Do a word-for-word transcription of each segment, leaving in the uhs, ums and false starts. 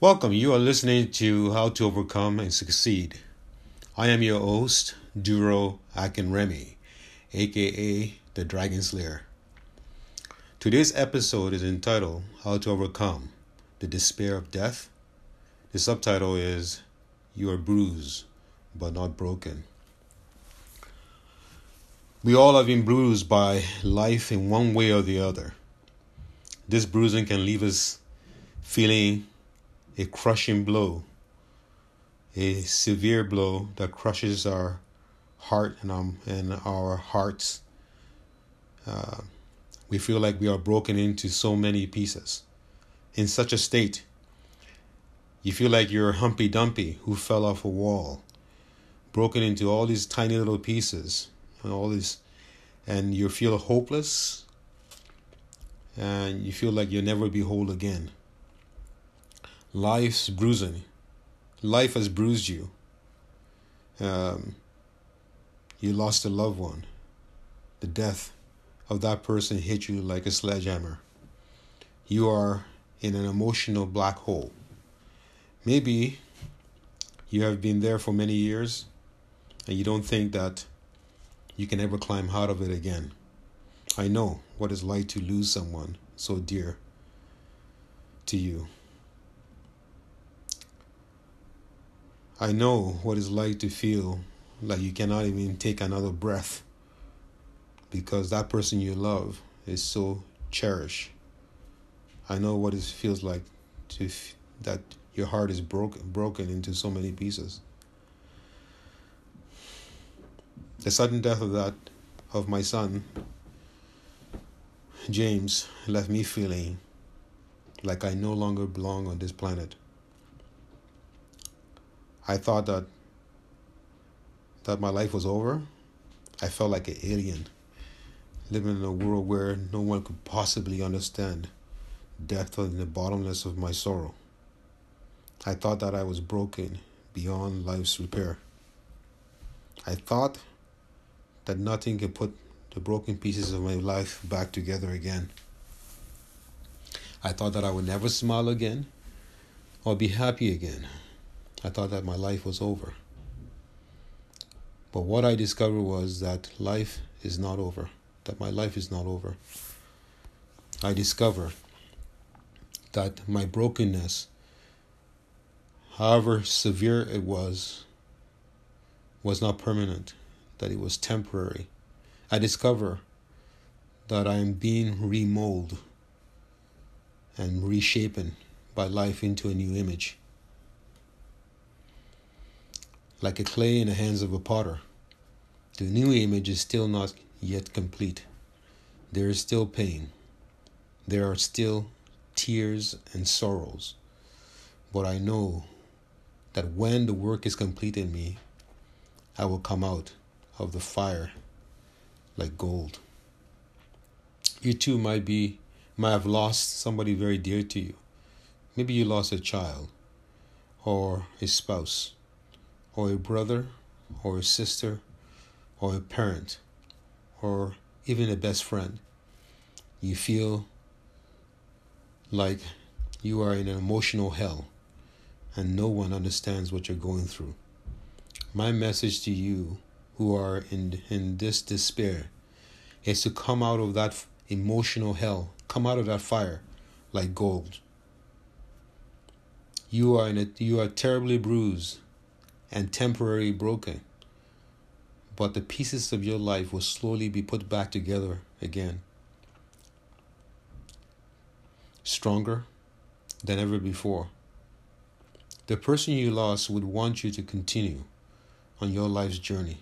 Welcome, you are listening to How to Overcome and Succeed. I am your host, Duro Akinremi, aka The Dragonslayer. Today's episode is entitled How to Overcome the Despair of Death. The subtitle is You Are Bruised but Not Broken. We all have been bruised by life in one way or the other. This bruising can leave us feeling a crushing blow, a severe blow that crushes our heart and our, and our hearts. Uh, we feel like we are broken into so many pieces. In such a state, you feel like you're Humpty Dumpty who fell off a wall, broken into all these tiny little pieces and all this, and you feel hopeless, and you feel like you'll never be whole again. Life's bruising. Life has bruised you. Um, you lost a loved one. The death of that person hit you like a sledgehammer. You are in an emotional black hole. Maybe you have been there for many years and you don't think that you can ever climb out of it again. I know what it's like to lose someone so dear to you. I know what it's like to feel like you cannot even take another breath because that person you love is so cherished. I know what it feels like to f- that your heart is broken broken into so many pieces. The sudden death of that of my son, James, left me feeling like I no longer belong on this planet. I thought that that my life was over. I felt like an alien, living in a world where no one could possibly understand the depth and the bottomless of my sorrow. I thought that I was broken beyond life's repair. I thought that nothing could put the broken pieces of my life back together again. I thought that I would never smile again or be happy again. I thought that my life was over. But what I discovered was that life is not over. That my life is not over. I discovered that my brokenness, however severe it was, was not permanent. That it was temporary. I discovered that I am being remolded and reshapen by life into a new image. Like a clay in the hands of a potter, the new image is still not yet complete. There is still pain. There are still tears and sorrows. But I know that when the work is complete in me, I will come out of the fire like gold. You too might be, might have lost somebody very dear to you. Maybe you lost a child or a spouse, or a brother, or a sister, or a parent, or even a best friend. You feel like you are in an emotional hell and no one understands what you're going through. My message to you who are in, in this despair is to come out of that emotional hell, come out of that fire like gold. You are in a, you are terribly bruised and temporarily broken, but the pieces of your life will slowly be put back together again, stronger than ever before. The person you lost would want you to continue on your life's journey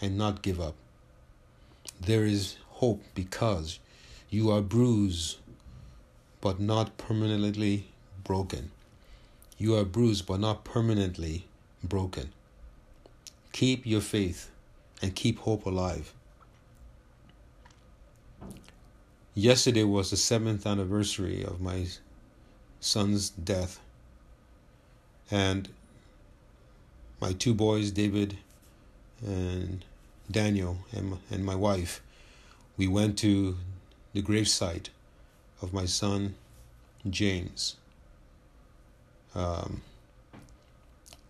and not give up. There is hope because you are bruised but not permanently broken. You are bruised but not permanently broken. Keep your faith and keep hope alive. Yesterday was the seventh anniversary of my son's death, and my two boys, David and Daniel, and, and my wife, we went to the gravesite of my son James. Um,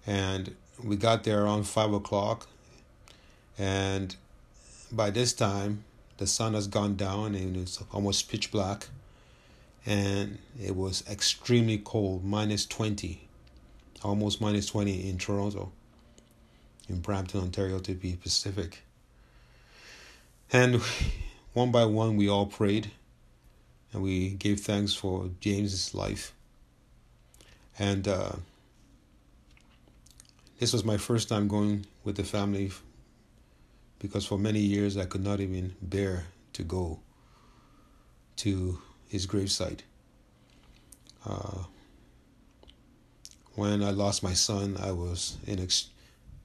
and we got there around five o'clock, and by this time the sun has gone down and it's almost pitch black, and it was extremely cold, minus twenty, almost minus twenty in Toronto, in Brampton, Ontario, to be specific. And one by one we all prayed and we gave thanks for James's life. And uh, this was my first time going with the family, because for many years I could not even bear to go to his gravesite. Uh, when I lost my son, I was in ex-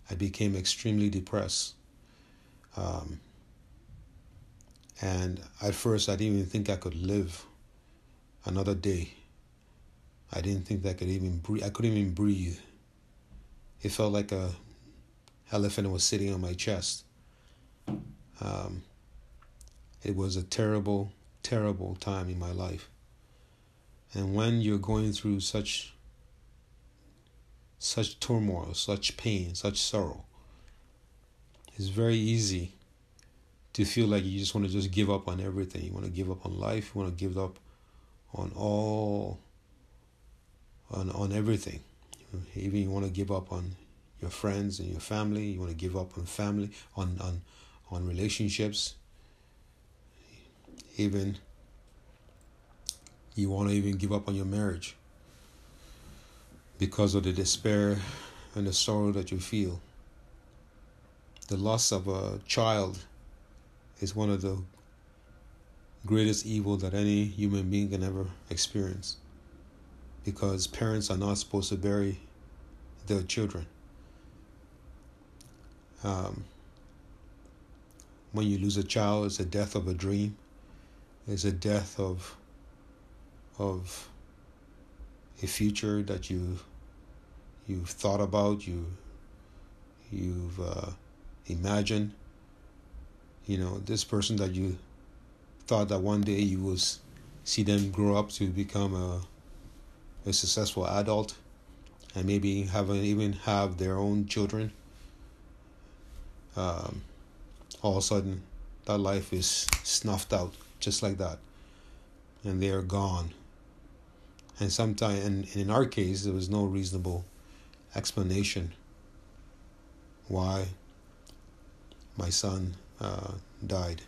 I became extremely depressed. Um, and at first I didn't even think I could live another day. I didn't think that I could even breathe. I couldn't even breathe. It felt like a elephant was sitting on my chest. Um, it was a terrible, terrible time in my life. And when you're going through such, such turmoil, such pain, such sorrow, it's very easy to feel like you just want to just give up on everything. You want to give up on life. You want to give up on all. On, on everything. Even you want to give up on your friends and your family. You want to give up on family, on on, on relationships. Even you want to even give up on your marriage because of the despair and the sorrow that you feel. The loss of a child is one of the greatest evil that any human being can ever experience, because parents are not supposed to bury their children. Um, when you lose a child, it's a death of a dream. It's a death of of a future that you you've thought about, you you've uh, imagined. You know, this person that you thought that one day you will see them grow up to become a a successful adult, and maybe haven't even have their own children. Um, all of a sudden, that life is snuffed out just like that, and they are gone. And sometimes, and in our case, there was no reasonable explanation why my son uh, died.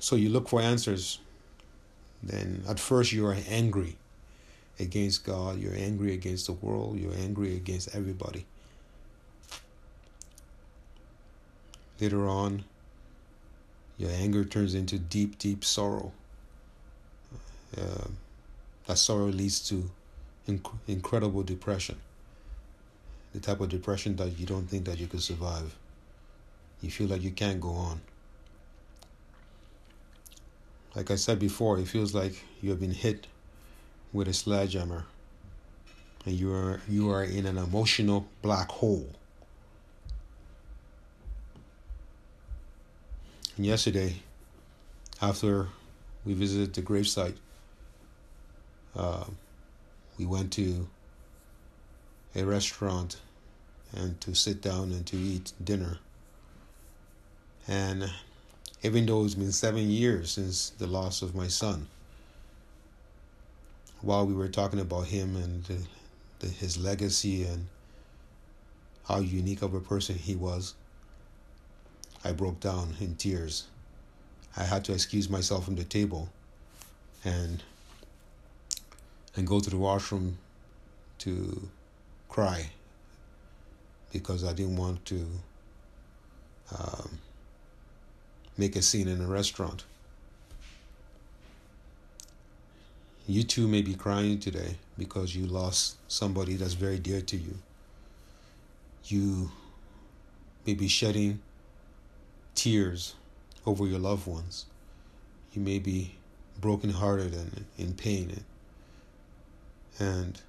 So you look for answers. Then at first you are angry against God, you're angry against the world, you're angry against everybody. Later on, your anger turns into deep, deep sorrow. Uh, that sorrow leads to inc- incredible depression. The type of depression that you don't think that you could survive. You feel like you can't go on. Like I said before, it feels like you have been hit with a sledgehammer, and you are you are in an emotional black hole. And yesterday, after we visited the gravesite, uh, we went to a restaurant and to sit down and to eat dinner. And even though it's been seven years since the loss of my son, while we were talking about him and the, the, his legacy and how unique of a person he was, I broke down in tears. I had to excuse myself from the table and and go to the washroom to cry, because I didn't want to um, make a scene in a restaurant. You too may be crying today because you lost somebody that's very dear to you. You may be shedding tears over your loved ones. You may be brokenhearted and in pain, and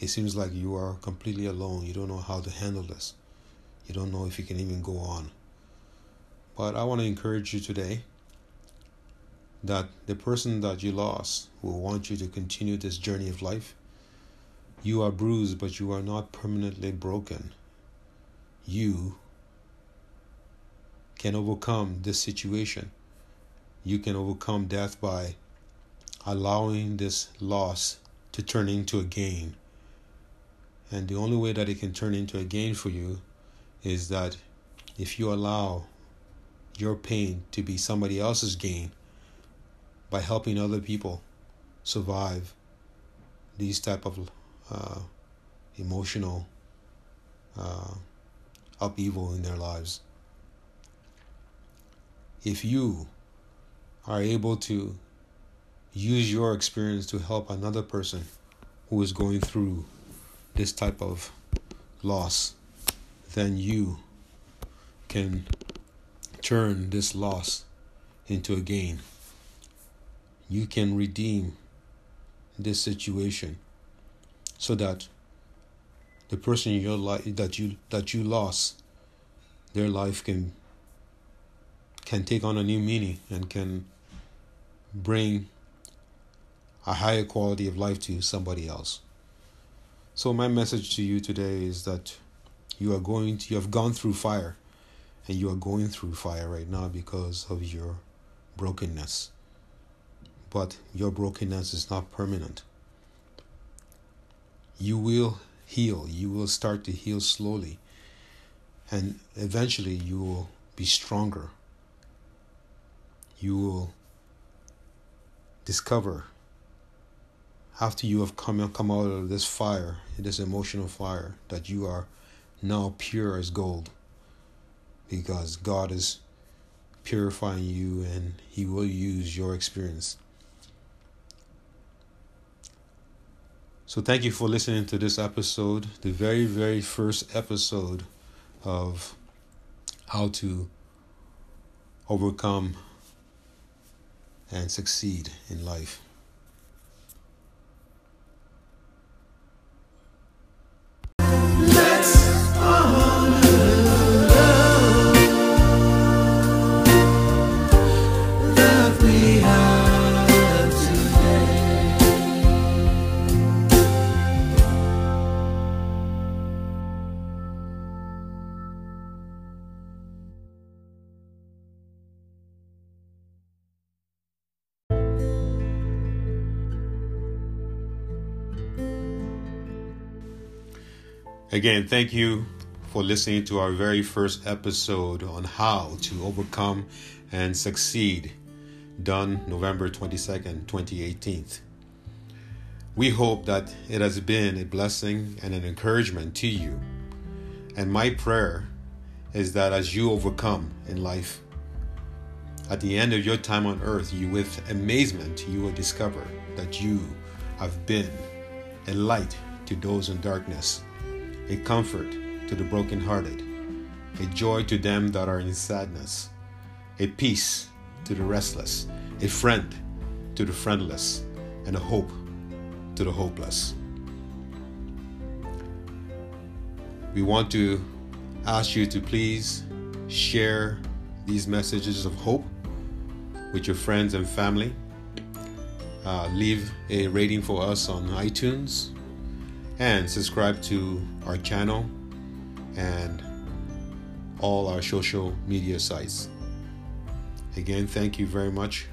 it seems like you are completely alone. You don't know how to handle this. You don't know if you can even go on. But I want to encourage you today that the person that you lost will want you to continue this journey of life. You are bruised, but you are not permanently broken. You can overcome this situation. You can overcome death by allowing this loss to turn into a gain. And the only way that it can turn into a gain for you is that if you allow your pain to be somebody else's gain by helping other people survive these type of uh, emotional uh, upheaval in their lives. If you are able to use your experience to help another person who is going through this type of loss, then you can turn this loss into a gain. You can redeem this situation so that the person in your life that you that you lost, their life can can take on a new meaning and can bring a higher quality of life to somebody else. So my message to you today is that you are going to, you have gone through fire, and you are going through fire right now because of your brokenness. But your brokenness is not permanent. You will heal. You will start to heal slowly, and eventually you will be stronger. You will discover, after you have come come out of this fire, this emotional fire, that you are now pure as gold, because God is purifying you and He will use your experience. So thank you for listening to this episode, the very, very first episode of How to Overcome and Succeed in Life. Again, thank you for listening to our very first episode on How to Overcome and Succeed, done November twenty-second, twenty eighteen. We hope that it has been a blessing and an encouragement to you. And my prayer is that as you overcome in life, at the end of your time on earth, you, with amazement, you will discover that you have been a light to those in darkness, a comfort to the brokenhearted, a joy to them that are in sadness, a peace to the restless, a friend to the friendless, and a hope to the hopeless. We want to ask you to please share these messages of hope with your friends and family. Uh, leave a rating for us on iTunes, and subscribe to our channel and all our social media sites. Again, thank you very much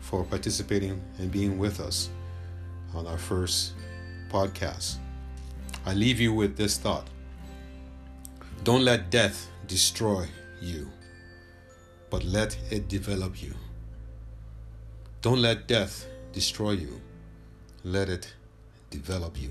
for participating and being with us on our first podcast. I leave you with this thought. Don't let death destroy you, but let it develop you. Don't let death destroy you. Let it develop you.